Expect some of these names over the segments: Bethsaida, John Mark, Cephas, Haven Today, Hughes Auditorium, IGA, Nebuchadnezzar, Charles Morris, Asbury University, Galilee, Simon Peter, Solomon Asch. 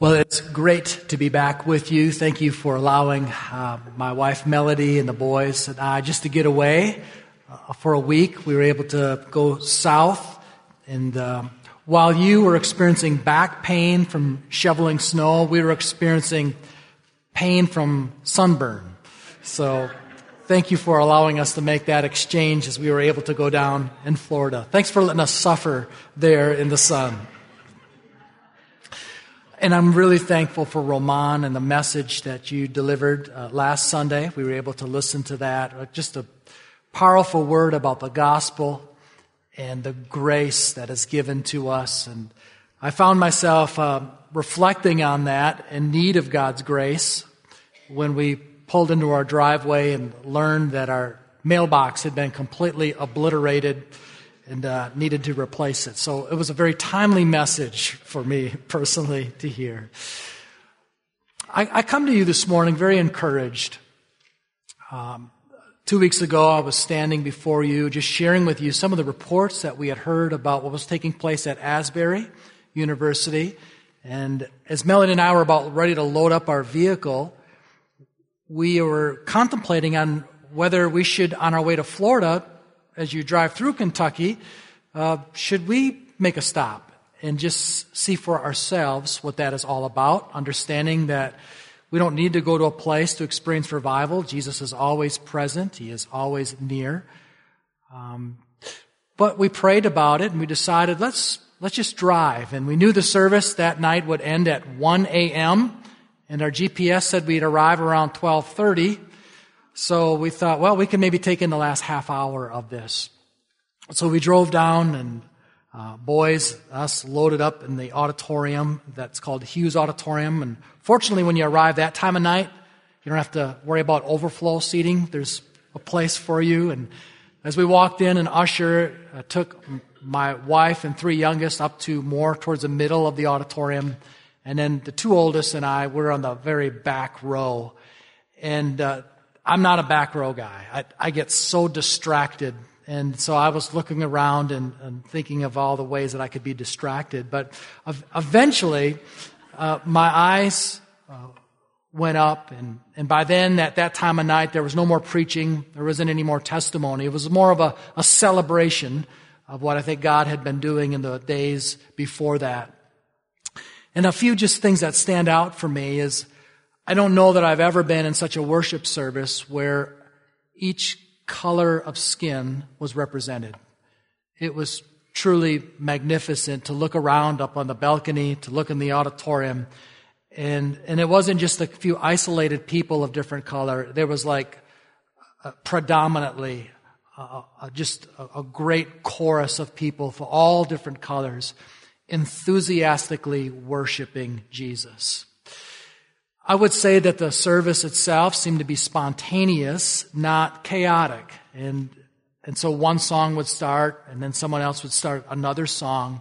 Well, it's great to be back with you. Thank you for allowing my wife, Melody, and the boys and I just to get away for a week. We were able to go south, and while you were experiencing back pain from shoveling snow, we were experiencing pain from sunburn. So thank you for allowing us to make that exchange as we were able to go down in Florida. Thanks for letting us suffer there in the sun. And I'm really thankful for Roman and the message that you delivered last Sunday. We were able to listen to that. Just a powerful word about the gospel and the grace that is given to us. And I found myself reflecting on that in need of God's grace when we pulled into our driveway and learned that our mailbox had been completely obliterated and needed to replace it. So it was a very timely message for me personally to hear. I come to you this morning very encouraged. 2 weeks ago, I was standing before you, just sharing with you some of the reports that we had heard about what was taking place at Asbury University. And as Melody and I were about ready to load up our vehicle, we were contemplating on whether we should, on our way to Florida, as you drive through Kentucky, should we make a stop and just see for ourselves what that is all about, understanding that we don't need to go to a place to experience revival. Jesus is always present. He is always near. But we prayed about it, and we decided, let's just drive. And we knew the service that night would end at 1 a.m., and our GPS said we'd arrive around 12:30. So we thought, well, we can maybe take in the last half hour of this. So we drove down, and boys, us, loaded up in the auditorium that's called Hughes Auditorium. And fortunately, when you arrive that time of night, you don't have to worry about overflow seating. There's a place for you. And as we walked in, an usher took my wife and three youngest up to more towards the middle of the auditorium. And then the two oldest and I were on the very back row. And I'm not a back row guy. I get so distracted. And so I was looking around and thinking of all the ways that I could be distracted. But eventually, my eyes went up. And by then, at that time of night, there was no more preaching. There wasn't any more testimony. It was more of a celebration of what I think God had been doing in the days before that. And a few just things that stand out for me is, I don't know that I've ever been in such a worship service where each color of skin was represented. It was truly magnificent to look around up on the balcony, to look in the auditorium. And it wasn't just a few isolated people of different color. There was like predominantly just a great chorus of people for all different colors enthusiastically worshiping Jesus. I would say that the service itself seemed to be spontaneous, not chaotic. And so one song would start, and then someone else would start another song.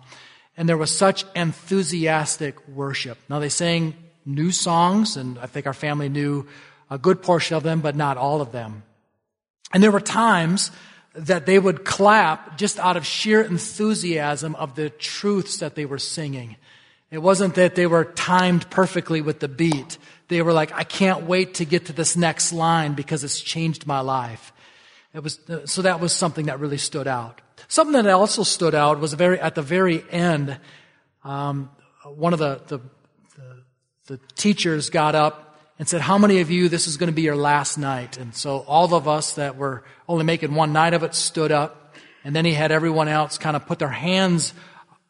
And there was such enthusiastic worship. Now, they sang new songs, and I think our family knew a good portion of them, but not all of them. And there were times that they would clap just out of sheer enthusiasm of the truths that they were singing. It wasn't that they were timed perfectly with the beat. They were like, I can't wait to get to this next line because it's changed my life. So that was something that really stood out. Something that also stood out was at the very end, one of the teachers got up and said, how many of you, this is going to be your last night? And so all of us that were only making one night of it stood up, and then he had everyone else kind of put their hands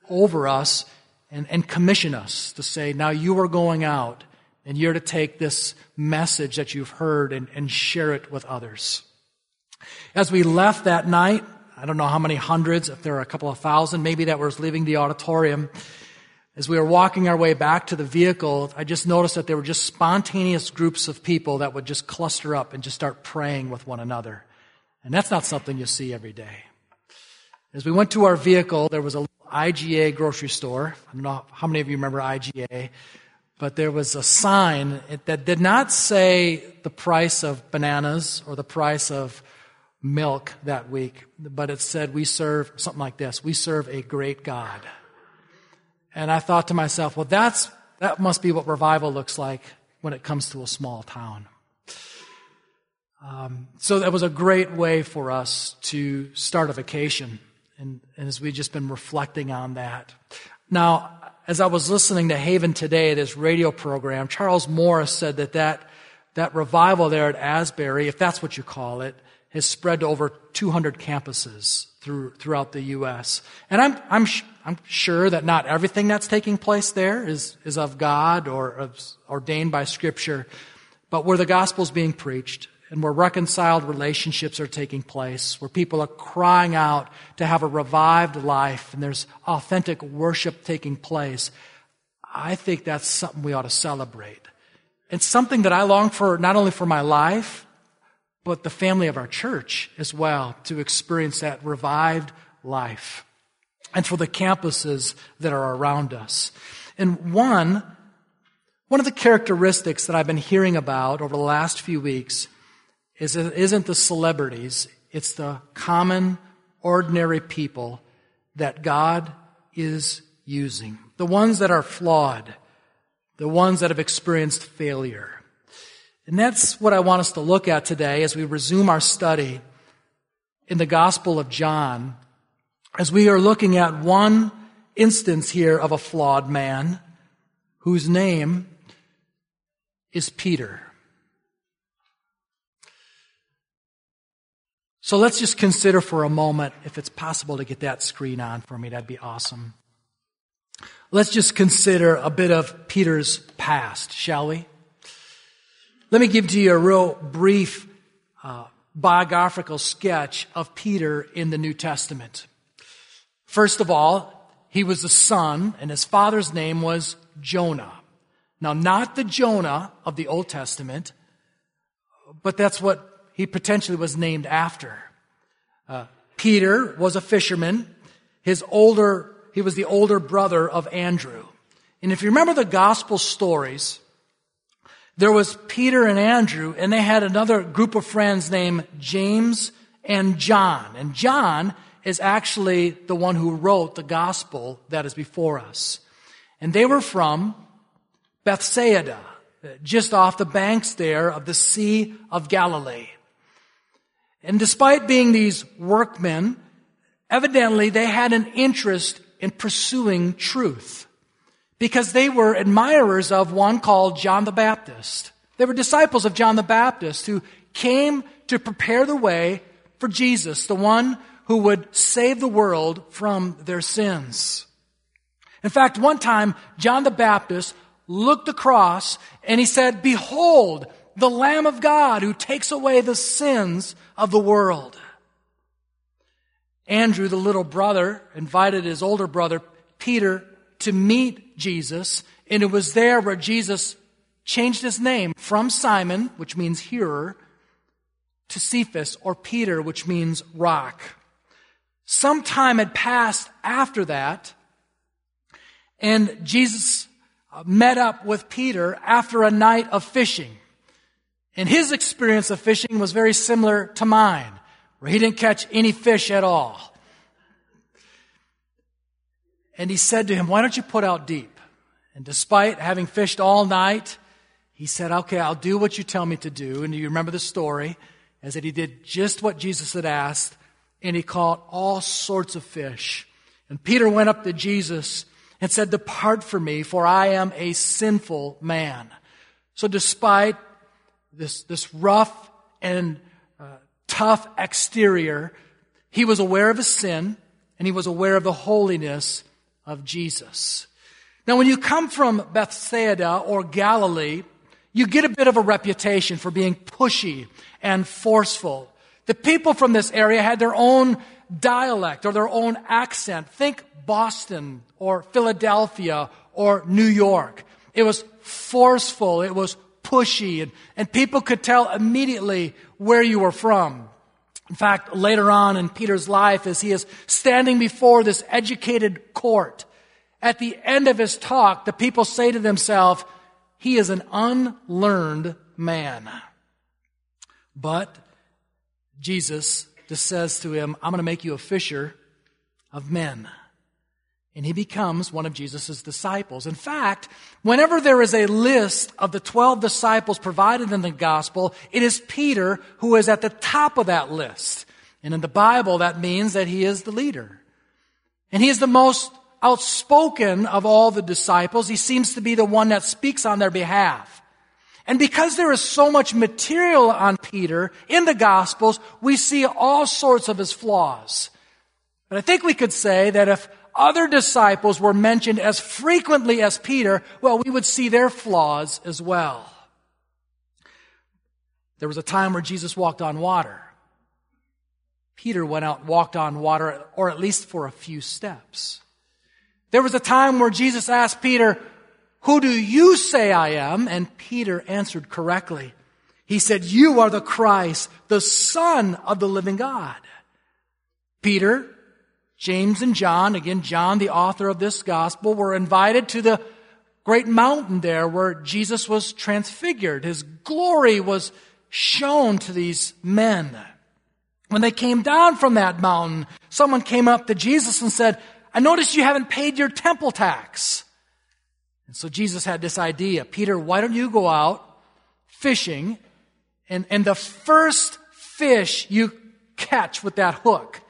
over us and commission us to say, now you are going out and you're to take this message that you've heard and share it with others. As we left that night, I don't know how many hundreds, if there were a couple of thousand, maybe that were leaving the auditorium. As we were walking our way back to the vehicle, I just noticed that there were just spontaneous groups of people that would just cluster up and just start praying with one another. And that's not something you see every day. As we went to our vehicle, there was a IGA grocery store. I don't know how many of you remember IGA, but there was a sign that did not say the price of bananas or the price of milk that week, but it said, we serve something like this: we serve a great God. And I thought to myself, well, that's That must be what revival looks like when it comes to a small town. So that was a great way for us to start a vacation, and as we've just been reflecting on that. Now, as I was listening to Haven Today, this radio program, Charles Morris said that revival there at Asbury, if that's what you call it, has spread to over 200 campuses throughout the U.S. And I'm sure that not everything that's taking place there is of God or ordained by Scripture, but where the gospel's being preached and where reconciled relationships are taking place, where people are crying out to have a revived life and there's authentic worship taking place, I think that's something we ought to celebrate. It's something that I long for, not only for my life, but the family of our church as well, to experience that revived life, and for the campuses that are around us. And one of the characteristics that I've been hearing about over the last few weeks is it isn't the celebrities, it's the common, ordinary people that God is using. The ones that are flawed, the ones that have experienced failure. And that's what I want us to look at today as we resume our study in the Gospel of John, as we are looking at one instance here of a flawed man whose name is Peter. So let's just consider for a moment, if it's possible to get that screen on for me, that'd be awesome. Let's just consider a bit of Peter's past, shall we? Let me give to you a real brief biographical sketch of Peter in the New Testament. First of all, he was a son, and his father's name was Jonah. Now, not the Jonah of the Old Testament, but that's what he potentially was named after. Peter was a fisherman. He was the older brother of Andrew. And if you remember the gospel stories, there was Peter and Andrew, and they had another group of friends named James and John. And John is actually the one who wrote the gospel that is before us. And they were from Bethsaida, just off the banks there of the Sea of Galilee. And despite being these workmen, evidently they had an interest in pursuing truth, because they were admirers of one called John the Baptist. They were disciples of John the Baptist who came to prepare the way for Jesus, the one who would save the world from their sins. In fact, one time, John the Baptist looked across and he said, "Behold, the Lamb of God who takes away the sins of the world." Andrew, the little brother, invited his older brother, Peter, to meet Jesus, and it was there where Jesus changed his name from Simon, which means hearer, to Cephas, or Peter, which means rock. Some time had passed after that, and Jesus met up with Peter after a night of fishing. And his experience of fishing was very similar to mine, where he didn't catch any fish at all. And he said to him, "Why don't you put out deep?" And despite having fished all night, he said, "Okay, I'll do what you tell me to do." And you remember the story, as that he did just what Jesus had asked, and he caught all sorts of fish. And Peter went up to Jesus and said, "Depart from me, for I am a sinful man." So despite this rough and tough exterior, he was aware of his sin, and he was aware of the holiness of Jesus. Now, when you come from Bethsaida or Galilee, you get a bit of a reputation for being pushy and forceful. The people from this area had their own dialect or their own accent. Think Boston or Philadelphia or New York. It was forceful, it was pushy, and people could tell immediately where you were from. In fact, later on in Peter's life, as he is standing before this educated court, at the end of his talk, the people say to themselves, "He is an unlearned man." But Jesus just says to him, "I'm going to make you a fisher of men." and he becomes one of Jesus' disciples. In fact, whenever there is a list of the 12 disciples provided in the gospel, it is Peter who is at the top of that list. And in the Bible, that means that he is the leader. And he is the most outspoken of all the disciples. He seems to be the one that speaks on their behalf. And because there is so much material on Peter in the Gospels, we see all sorts of his flaws. But I think we could say that if other disciples were mentioned as frequently as Peter, well, we would see their flaws as well. There was a time where Jesus walked on water. Peter went out and walked on water, or at least for a few steps. There was a time where Jesus asked Peter, "Who do you say I am?" And Peter answered correctly. He said, "You are the Christ, the Son of the living God." Peter, James, and John, again, John, the author of this gospel, were invited to the great mountain there where Jesus was transfigured. His glory was shown to these men. When they came down from that mountain, someone came up to Jesus and said, "I noticed you haven't paid your temple tax." And so Jesus had this idea. "Peter, why don't you go out fishing, and the first fish you catch with that hook,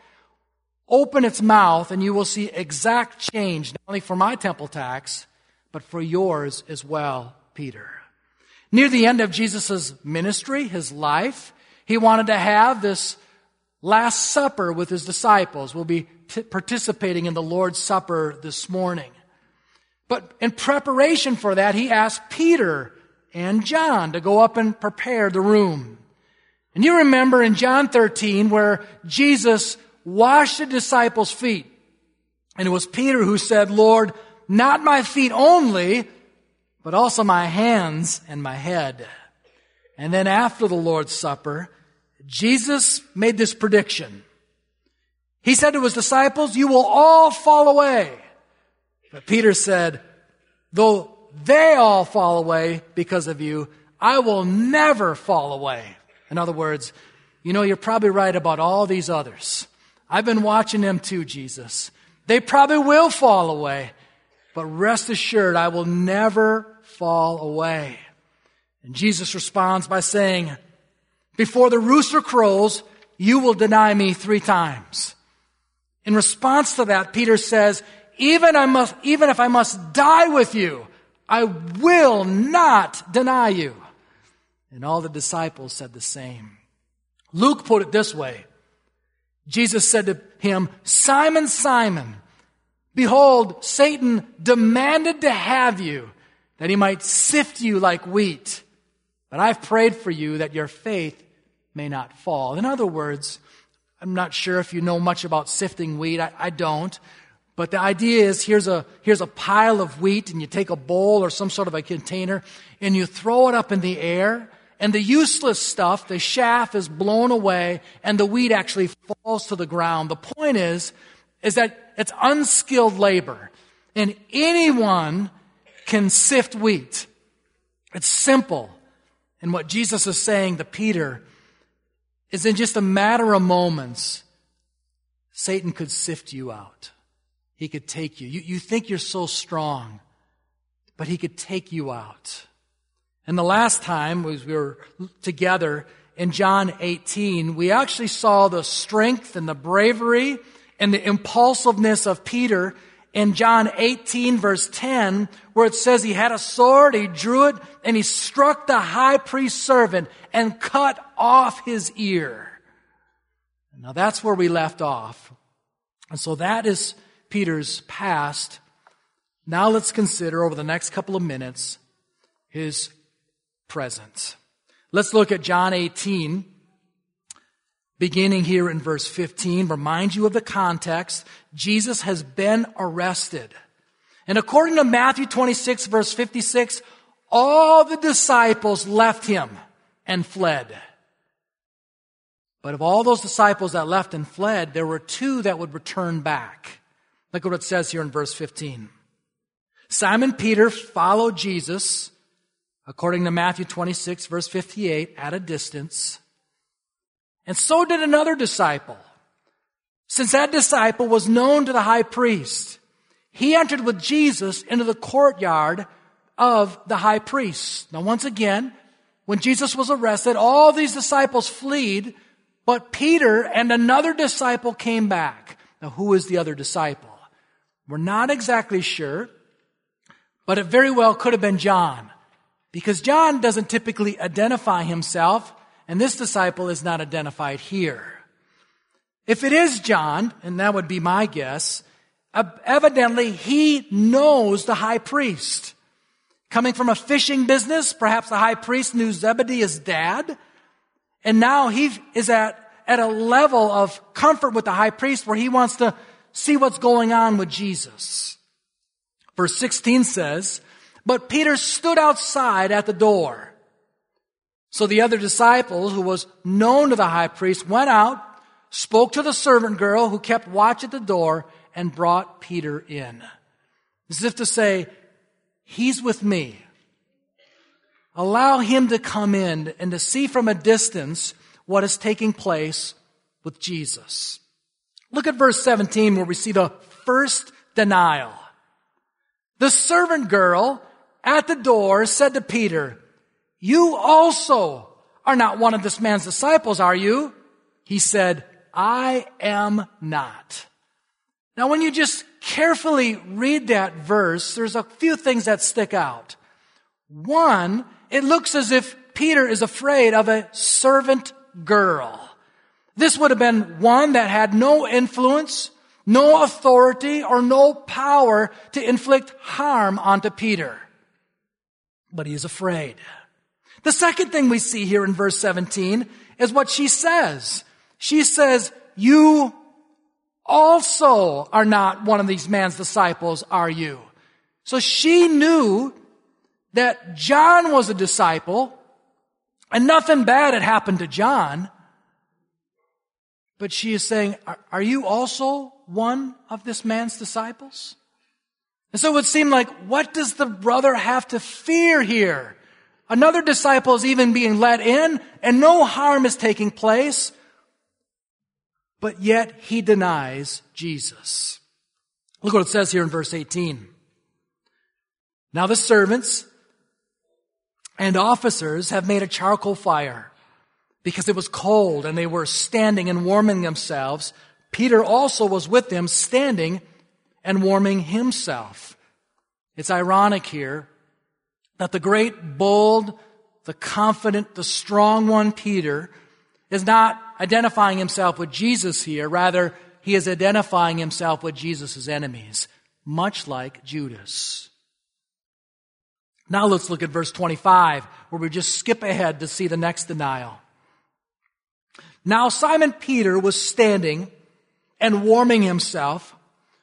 open its mouth, and you will see exact change, not only for my temple tax, but for yours as well, Peter." Near the end of Jesus' ministry, his life, he wanted to have this Last Supper with his disciples. We'll be participating in the Lord's Supper this morning. But in preparation for that, he asked Peter and John to go up and prepare the room. And you remember in John 13 where Jesus washed the disciples' feet. And it was Peter who said, "Lord, not my feet only, but also my hands and my head." And then after the Lord's Supper, Jesus made this prediction. He said to his disciples, "You will all fall away." But Peter said, "Though they all fall away because of you, I will never fall away." In other words, "You know, you're probably right about all these others. I've been watching them too, Jesus. They probably will fall away, but rest assured, I will never fall away." And Jesus responds by saying, "Before the rooster crows, you will deny me 3 times. In response to that, Peter says, even if I must die with you, I will not deny you. And all the disciples said the same. Luke put it this way. Jesus said to him, "Simon, Simon, behold, Satan demanded to have you, that he might sift you like wheat. But I've prayed for you that your faith may not fall." In other words, I'm not sure if you know much about sifting wheat. I don't. But the idea is here's a pile of wheat, and you take a bowl or some sort of a container, and you throw it up in the air, and the useless stuff, the chaff, is blown away, and the wheat actually falls to the ground. The point is that it's unskilled labor, and anyone can sift wheat. It's simple. And what Jesus is saying to Peter is, in just a matter of moments, Satan could sift you out. He could take you. You think you're so strong, but he could take you out. And the last time we were together in John 18, we actually saw the strength and the bravery and the impulsiveness of Peter in John 18, verse 10, where it says he had a sword, he drew it, and he struck the high priest's servant and cut off his ear. Now that's where we left off. And so that is Peter's past. Now let's consider, over the next couple of minutes, his present. Let's look at John 18, beginning here in verse 15, remind you of the context. Jesus has been arrested. And according to Matthew 26, verse 56, all the disciples left him and fled. But of all those disciples that left and fled, there were 2 that would return back. Look at what it says here in verse 15. Simon Peter followed Jesus, according to Matthew 26, verse 58, at a distance. And so did another disciple. Since that disciple was known to the high priest, He entered with Jesus into the courtyard of the high priest. Now, once again, when Jesus was arrested, all these disciples fled, but Peter and another disciple came back. Now, who is the other disciple? We're not exactly sure, but it very well could have been John, because John doesn't typically identify himself, and this disciple is not identified here. If it is John, and that would be my guess, evidently he knows the high priest. Coming from a fishing business, perhaps the high priest knew Zebedee's dad, and now he is at a level of comfort with the high priest where he wants to see what's going on with Jesus. Verse 16 says, "But Peter stood outside at the door. So the other disciple, who was known to the high priest, went out, spoke to the servant girl who kept watch at the door, and brought Peter in." As if to say, he's with me. Allow him to come in and to see from a distance what is taking place with Jesus. Look at verse 17, where we see the first denial. The servant girl at the door said to Peter, "You also are not one of this man's disciples, are you?" He said, "I am not." Now, when you just carefully read that verse, there's a few things that stick out. One, it looks as if Peter is afraid of a servant girl. This would have been one that had no influence, no authority, or no power to inflict harm onto Peter. But he is afraid. The second thing we see here in verse 17 is what she says. She says, "You also are not one of these man's disciples, are you?" So she knew that John was a disciple, and nothing bad had happened to John. But she is saying, "Are you also one of this man's disciples?" And so it would seem like, what does the brother have to fear here? Another disciple is even being let in, and no harm is taking place, but yet he denies Jesus. Look what it says here in verse 18. "Now the servants and officers have made a charcoal fire, because it was cold, and they were standing and warming themselves. Peter also was with them, standing and warming himself." It's ironic here that the great, bold, the confident, the strong one, Peter, is not identifying himself with Jesus here. Rather, he is identifying himself with Jesus' enemies, much like Judas. Now let's look at verse 25, where we just skip ahead to see the next denial. "Now Simon Peter was standing and warming himself,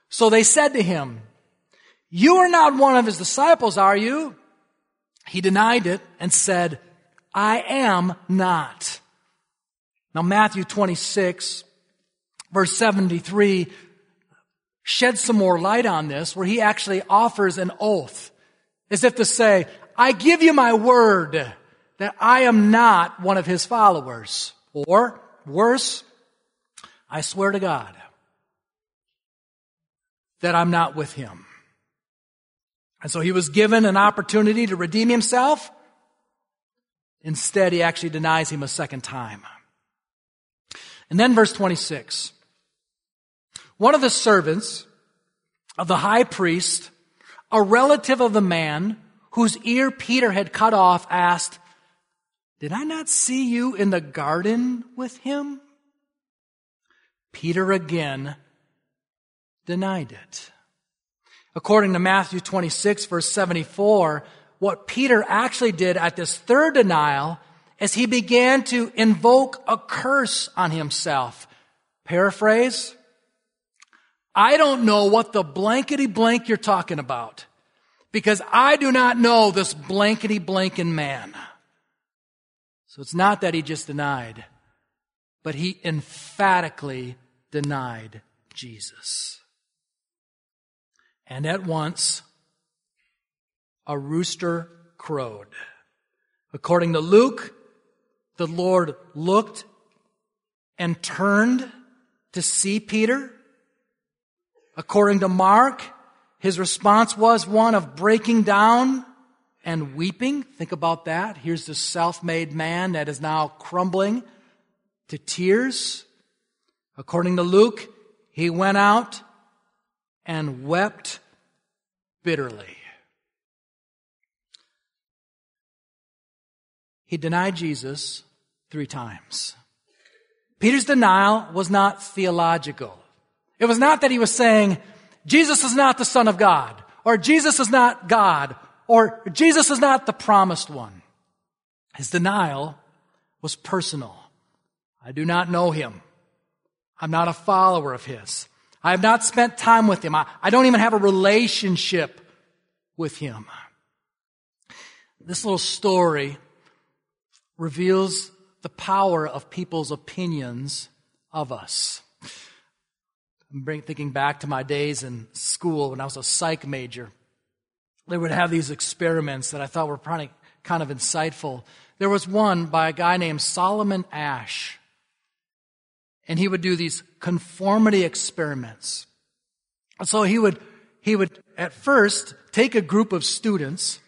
so they said to him, 'You are not one of his disciples, are you?' He denied it and said, 'I am not.'" Now Matthew 26, verse 73, sheds some more light on this, where he actually offers an oath, as if to say, "I give you my word that I am not one of his followers." Or, worse, "I swear to God that I'm not with him." And so he was given an opportunity to redeem himself. Instead, he actually denies him a second time. And then verse 26. "One of the servants of the high priest, a relative of the man whose ear Peter had cut off, asked, 'Did I not see you in the garden with him?' Peter again denied it." According to Matthew 26, verse 74, what Peter actually did at this third denial is he began to invoke a curse on himself. Paraphrase, "I don't know what the blankety blank you're talking about, because I do not know this blankety blanking man." So it's not that he just denied, but he emphatically denied Jesus. And at once, a rooster crowed. According to Luke, the Lord looked and turned to see Peter. According to Mark, His response was one of breaking down and weeping. Think about that. Here's this self-made man that is now crumbling to tears. According to Luke, he went out and wept bitterly. He denied Jesus 3 times. Peter's denial was not theological. It was not that he was saying, Jesus is not the Son of God, or Jesus is not God, or Jesus is not the promised one. His denial was personal. I do not know him. I'm not a follower of his. I have not spent time with him. I don't even have a relationship with him. This little story reveals the power of people's opinions of us. I'm thinking back to my days in school when I was a psych major. They would have these experiments that I thought were probably kind of insightful. There was one by a guy named Solomon Asch, and he would do these conformity experiments. So he would at first take a group of students,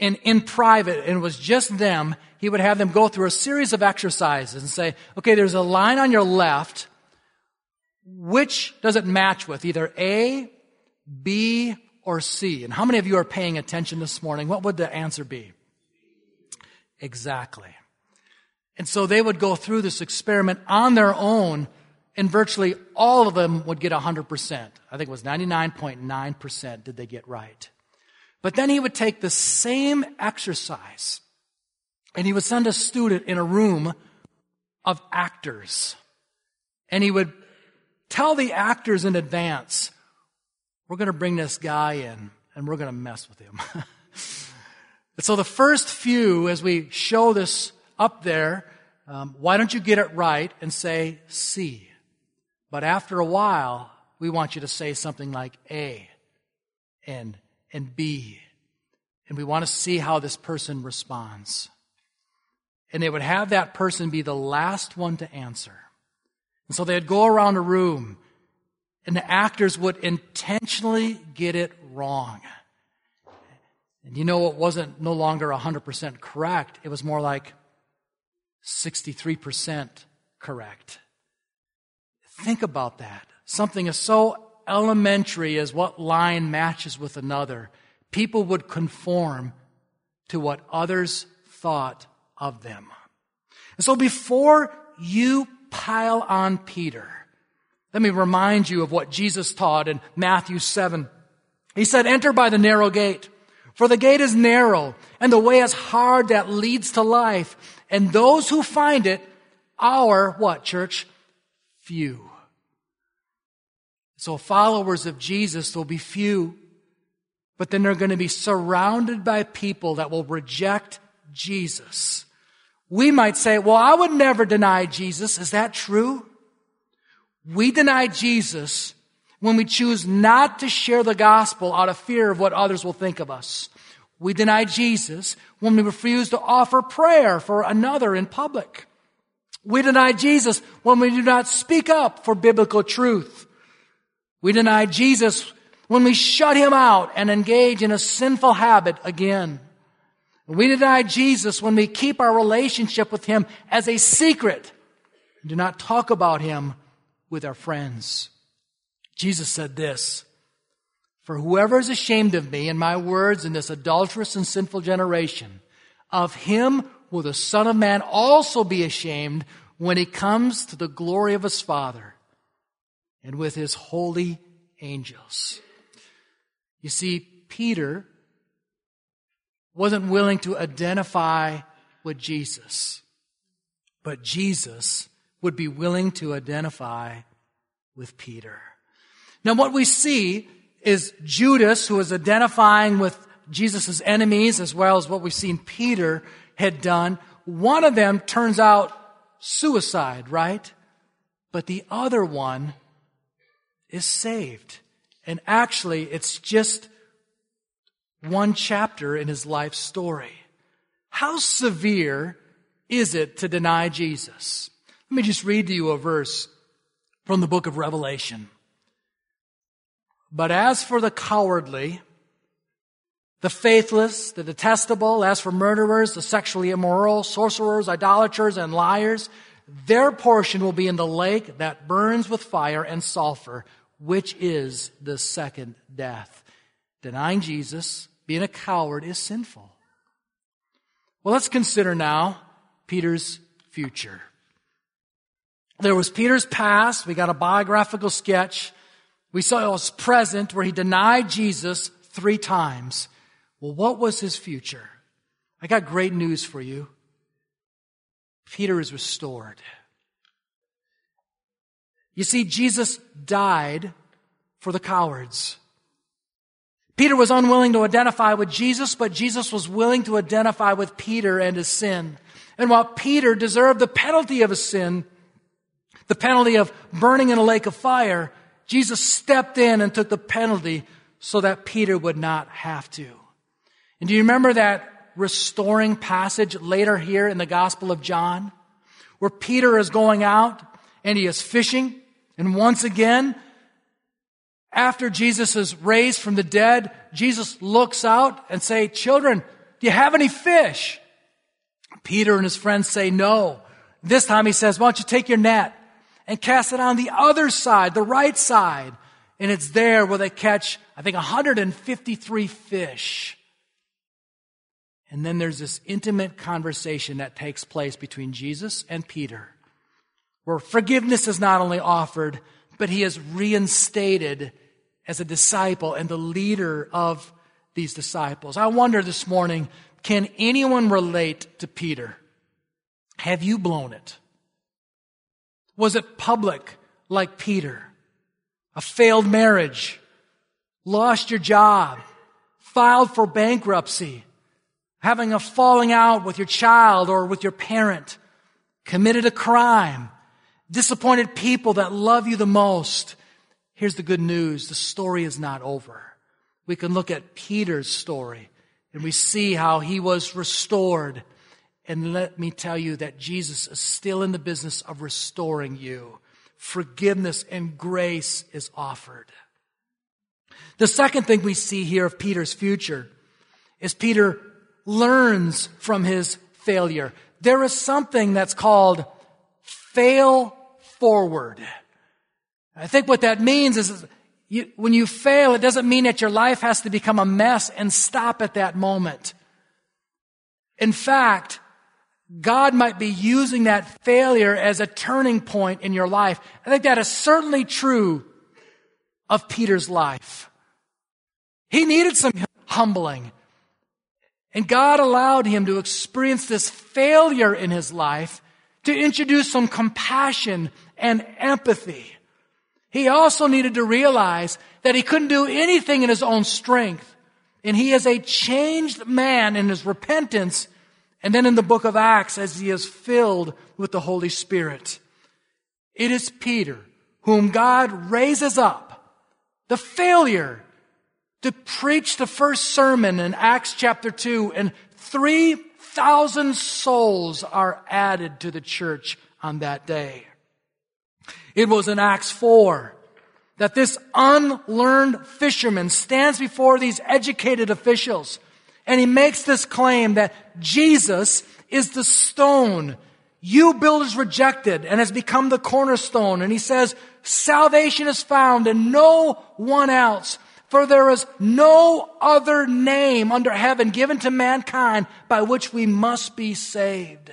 and in private, and it was just them, he would have them go through a series of exercises and say, okay, there's a line on your left. Which does it match with? Either A, B, or C? And how many of you are paying attention this morning? What would the answer be? Exactly. And so they would go through this experiment on their own, and virtually all of them would get 100%. I think it was 99.9% did they get right. But then he would take the same exercise, and he would send a student in a room of actors, and he would tell the actors in advance, we're going to bring this guy in, and we're going to mess with him. So the first few, as we show this up there, why don't you get it right and say C? But after a while, we want you to say something like A and B. And we want to see how this person responds. And they would have that person be the last one to answer. And so they'd go around a room, and the actors would intentionally get it wrong. And you know, it wasn't no longer 100% correct. It was more like 63% correct. Think about that. Something as so elementary as what line matches with another. People would conform to what others thought of them. And so before you pile on Peter, let me remind you of what Jesus taught in Matthew 7. He said, enter by the narrow gate, for the gate is narrow, and the way is hard that leads to life. And those who find it are, what, church? Few. So followers of Jesus will be few, but then they're going to be surrounded by people that will reject Jesus. We might say, well, I would never deny Jesus. Is that true? We deny Jesus when we choose not to share the gospel out of fear of what others will think of us. We deny Jesus when we refuse to offer prayer for another in public. We deny Jesus when we do not speak up for biblical truth. We deny Jesus when we shut him out and engage in a sinful habit again. We deny Jesus when we keep our relationship with him as a secret and do not talk about him with our friends. Jesus said this, for whoever is ashamed of me and my words in this adulterous and sinful generation, of him will the Son of Man also be ashamed when he comes to the glory of his Father and with his holy angels. You see, Peter wasn't willing to identify with Jesus, but Jesus would be willing to identify with Peter. Now, what we see is Judas, who is identifying with Jesus' enemies, as well as what we've seen Peter had done. One of them turns out suicide, right? But the other one is saved. And actually, it's just one chapter in his life story. How severe is it to deny Jesus? Let me just read to you a verse from the book of Revelation. But as for the cowardly, the faithless, the detestable, as for murderers, the sexually immoral, sorcerers, idolaters, and liars, their portion will be in the lake that burns with fire and sulfur, which is the second death. Denying Jesus, being a coward, is sinful. Well, let's consider now Peter's future. There was Peter's past. We got a biographical sketch. We saw his present where he denied Jesus 3 times. Well, what was his future? I got great news for you. Peter is restored. You see, Jesus died for the cowards. Peter was unwilling to identify with Jesus, but Jesus was willing to identify with Peter and his sin. And while Peter deserved the penalty of his sin, the penalty of burning in a lake of fire, Jesus stepped in and took the penalty so that Peter would not have to. And do you remember that restoring passage later here in the Gospel of John, where Peter is going out and he is fishing, and once again, after Jesus is raised from the dead, Jesus looks out and say, "Children, do you have any fish?" Peter and his friends say no. This time he says, "Why don't you take your net and cast it on the other side, the right side?" And it's there where they catch, I think, 153 fish. And then there's this intimate conversation that takes place between Jesus and Peter, where forgiveness is not only offered, but he is reinstated as a disciple and the leader of these disciples. I wonder this morning, can anyone relate to Peter? Have you blown it? Was it public like Peter? A failed marriage, lost your job, filed for bankruptcy, having a falling out with your child or with your parent, committed a crime, disappointed people that love you the most. Here's the good news. The story is not over. We can look at Peter's story and we see how he was restored. And let me tell you that Jesus is still in the business of restoring you. Forgiveness and grace is offered. The second thing we see here of Peter's future is Peter learns from his failure. There is something that's called fail forward. I think what that means is when you fail, it doesn't mean that your life has to become a mess and stop at that moment. In fact, God might be using that failure as a turning point in your life. I think that is certainly true of Peter's life. He needed some humbling. And God allowed him to experience this failure in his life to introduce some compassion and empathy. He also needed to realize that he couldn't do anything in his own strength. And he is a changed man in his repentance and then in the book of Acts as he is filled with the Holy Spirit. It is Peter whom God raises up, the failure, to preach the first sermon in Acts chapter 2, and 3,000 souls are added to the church on that day. It was in Acts 4 that this unlearned fisherman stands before these educated officials, and he makes this claim that Jesus is the stone you builders rejected and has become the cornerstone. And he says, "Salvation is found in no one else, for there is no other name under heaven given to mankind by which we must be saved."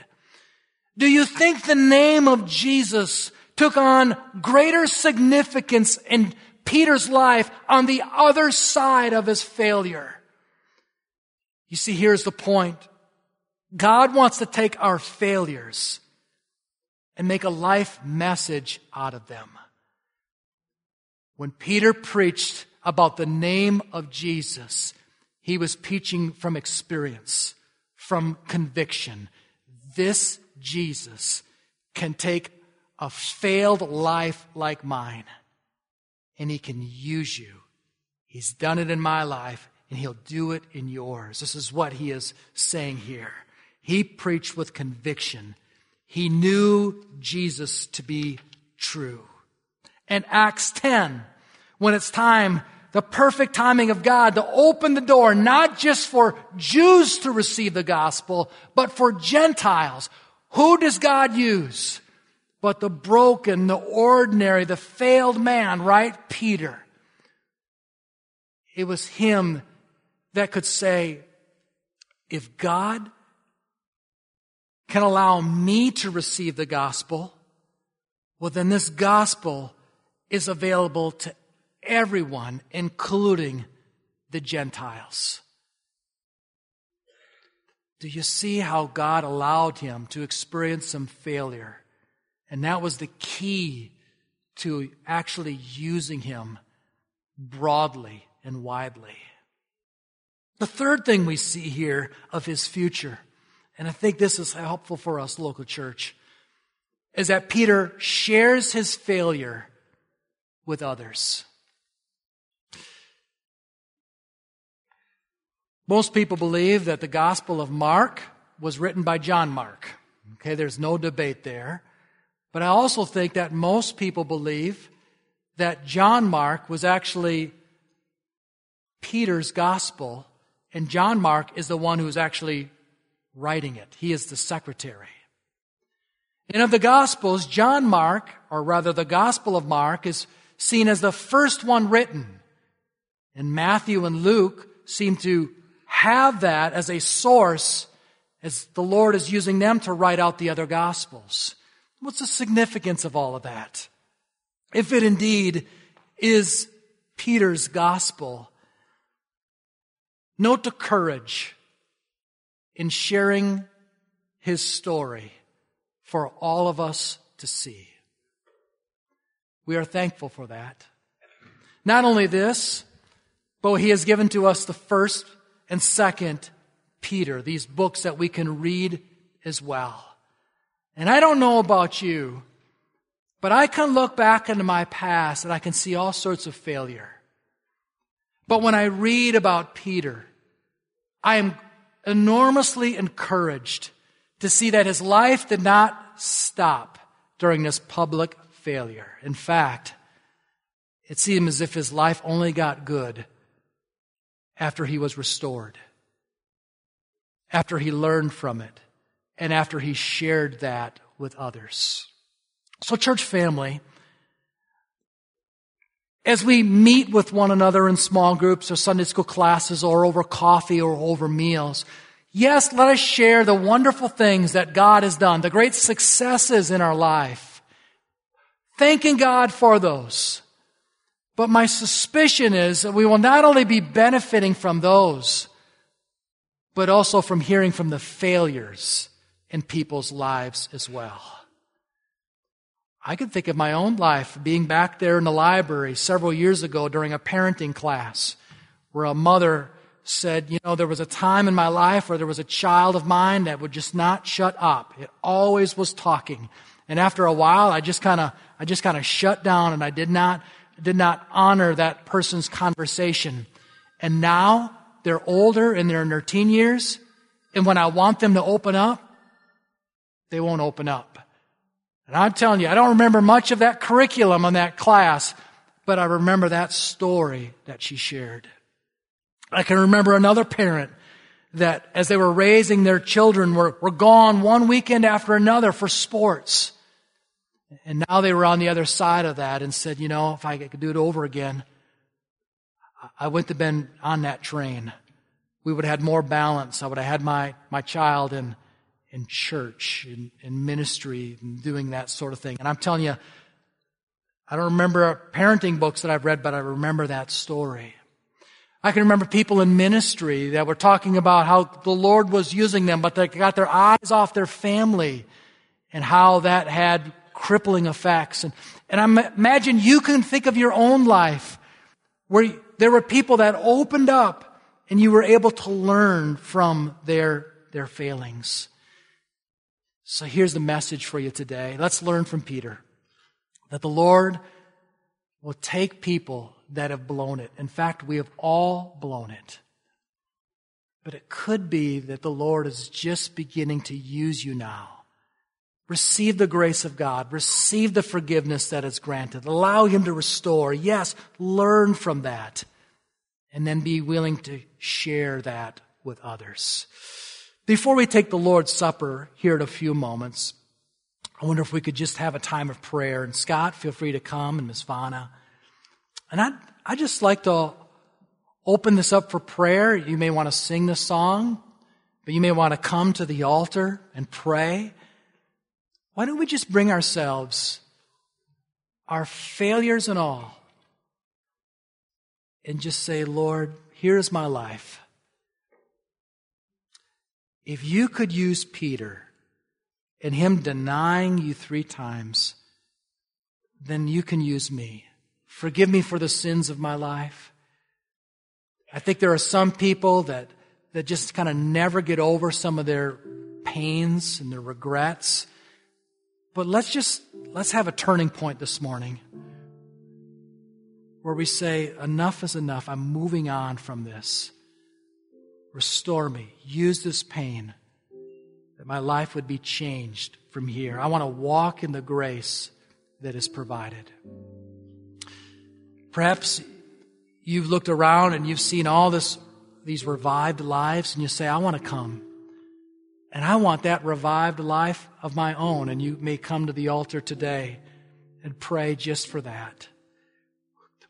Do you think the name of Jesus took on greater significance in Peter's life on the other side of his failure? You see, here's the point. God wants to take our failures and make a life message out of them. When Peter preached about the name of Jesus, he was preaching from experience, from conviction. This Jesus can take a failed life like mine, and he can use you. He's done it in my life, and he'll do it in yours. This is what he is saying here. He preached with conviction. He knew Jesus to be true. And Acts 10, when it's time the perfect timing of God to open the door, not just for Jews to receive the gospel, but for Gentiles. Who does God use but the broken, the ordinary, the failed man, right? Peter. It was him that could say, if God can allow me to receive the gospel, well, then this gospel is available to everyone, including the Gentiles. Do you see how God allowed him to experience some failure? And that was the key to actually using him broadly and widely. The third thing we see here of his future, and I think this is helpful for us, local church, is that Peter shares his failure with others. Most people believe that the Gospel of Mark was written by John Mark. Okay, there's no debate there. But I also think that most people believe that John Mark was actually Peter's Gospel, and John Mark is the one who's actually writing it. He is the secretary. And of the Gospels, John Mark, or rather the Gospel of Mark, is seen as the first one written. And Matthew and Luke seem to have that as a source as the Lord is using them to write out the other Gospels. What's the significance of all of that? If it indeed is Peter's Gospel, note the courage in sharing his story for all of us to see. We are thankful for that. Not only this, but he has given to us the first and second Peter, these books that we can read as well. And I don't know about you, but I can look back into my past and I can see all sorts of failure. But when I read about Peter, I am enormously encouraged to see that his life did not stop during this public failure. In fact, it seemed as if his life only got good after he was restored, after he learned from it, and after he shared that with others. So, church family, as we meet with one another in small groups or Sunday school classes or over coffee or over meals, yes, let us share the wonderful things that God has done, the great successes in our life, thanking God for those. But my suspicion is that we will not only be benefiting from those, but also from hearing from the failures in people's lives as well. I can think of my own life being back there in the library several years ago during a parenting class where a mother said, you know, there was a time in my life where there was a child of mine that would just not shut up. It always was talking. And after a while, I just kind of shut down and I did not honor that person's conversation. And now they're older and they're in their teen years. And when I want them to open up, they won't open up. And I'm telling you, I don't remember much of that curriculum on that class, but I remember that story that she shared. I can remember another parent that as they were raising their children were gone one weekend after another for sports. And now they were on the other side of that and said, you know, if I could do it over again, I wouldn't have been on that train. We would have had more balance. I would have had my child in church, in ministry, and doing that sort of thing. And I'm telling you, I don't remember parenting books that I've read, but I remember that story. I can remember people in ministry that were talking about how the Lord was using them, but they got their eyes off their family and how that had crippling effects. And I imagine you can think of your own life where there were people that opened up and you were able to learn from their failings. So here's the message for you today. Let's learn from Peter that the Lord will take people that have blown it. In fact, we have all blown it. But it could be that the Lord is just beginning to use you now. Receive the grace of God. Receive the forgiveness that is granted. Allow him to restore. Yes, learn from that. and then be willing to share that with others. Before we take the Lord's Supper here in a few moments, I wonder if we could just have a time of prayer. And Scott, feel free to come, and Ms. Vanna. And I'd just like to open this up for prayer. You may want to sing the song, but you may want to come to the altar and pray. Why don't we just bring ourselves, our failures and all, and just say, Lord, here is my life. If you could use Peter and him denying you 3 times, then you can use me. Forgive me for the sins of my life. I think there are some people that just kind of never get over some of their pains and their regrets. But let's have a turning point this morning where we say, enough is enough. I'm moving on from this. Restore me. Use this pain that my life would be changed from here. I want to walk in the grace that is provided. Perhaps you've looked around and you've seen all these revived lives, and you say, I want to come. And I want that revived life of my own. And you may come to the altar today and pray just for that.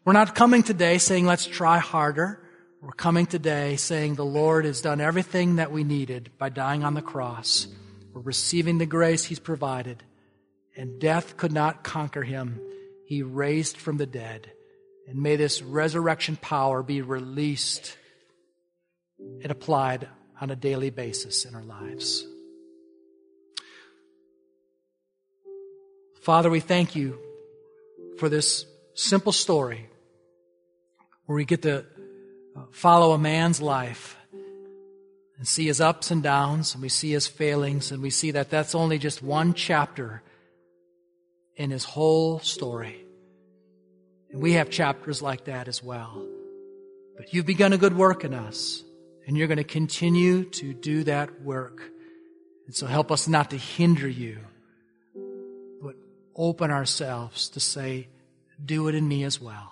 We're not coming today saying, let's try harder. We're coming today saying the Lord has done everything that we needed by dying on the cross. We're receiving the grace He's provided. And death could not conquer Him. He raised from the dead. And may this resurrection power be released and applied on a daily basis in our lives. Father, we thank you for this simple story where we get to follow a man's life and see his ups and downs, and we see his failings, and we see that that's only just one chapter in his whole story. And we have chapters like that as well. But you've begun a good work in us, and you're going to continue to do that work. And so help us not to hinder you, but open ourselves to say, do it in me as well.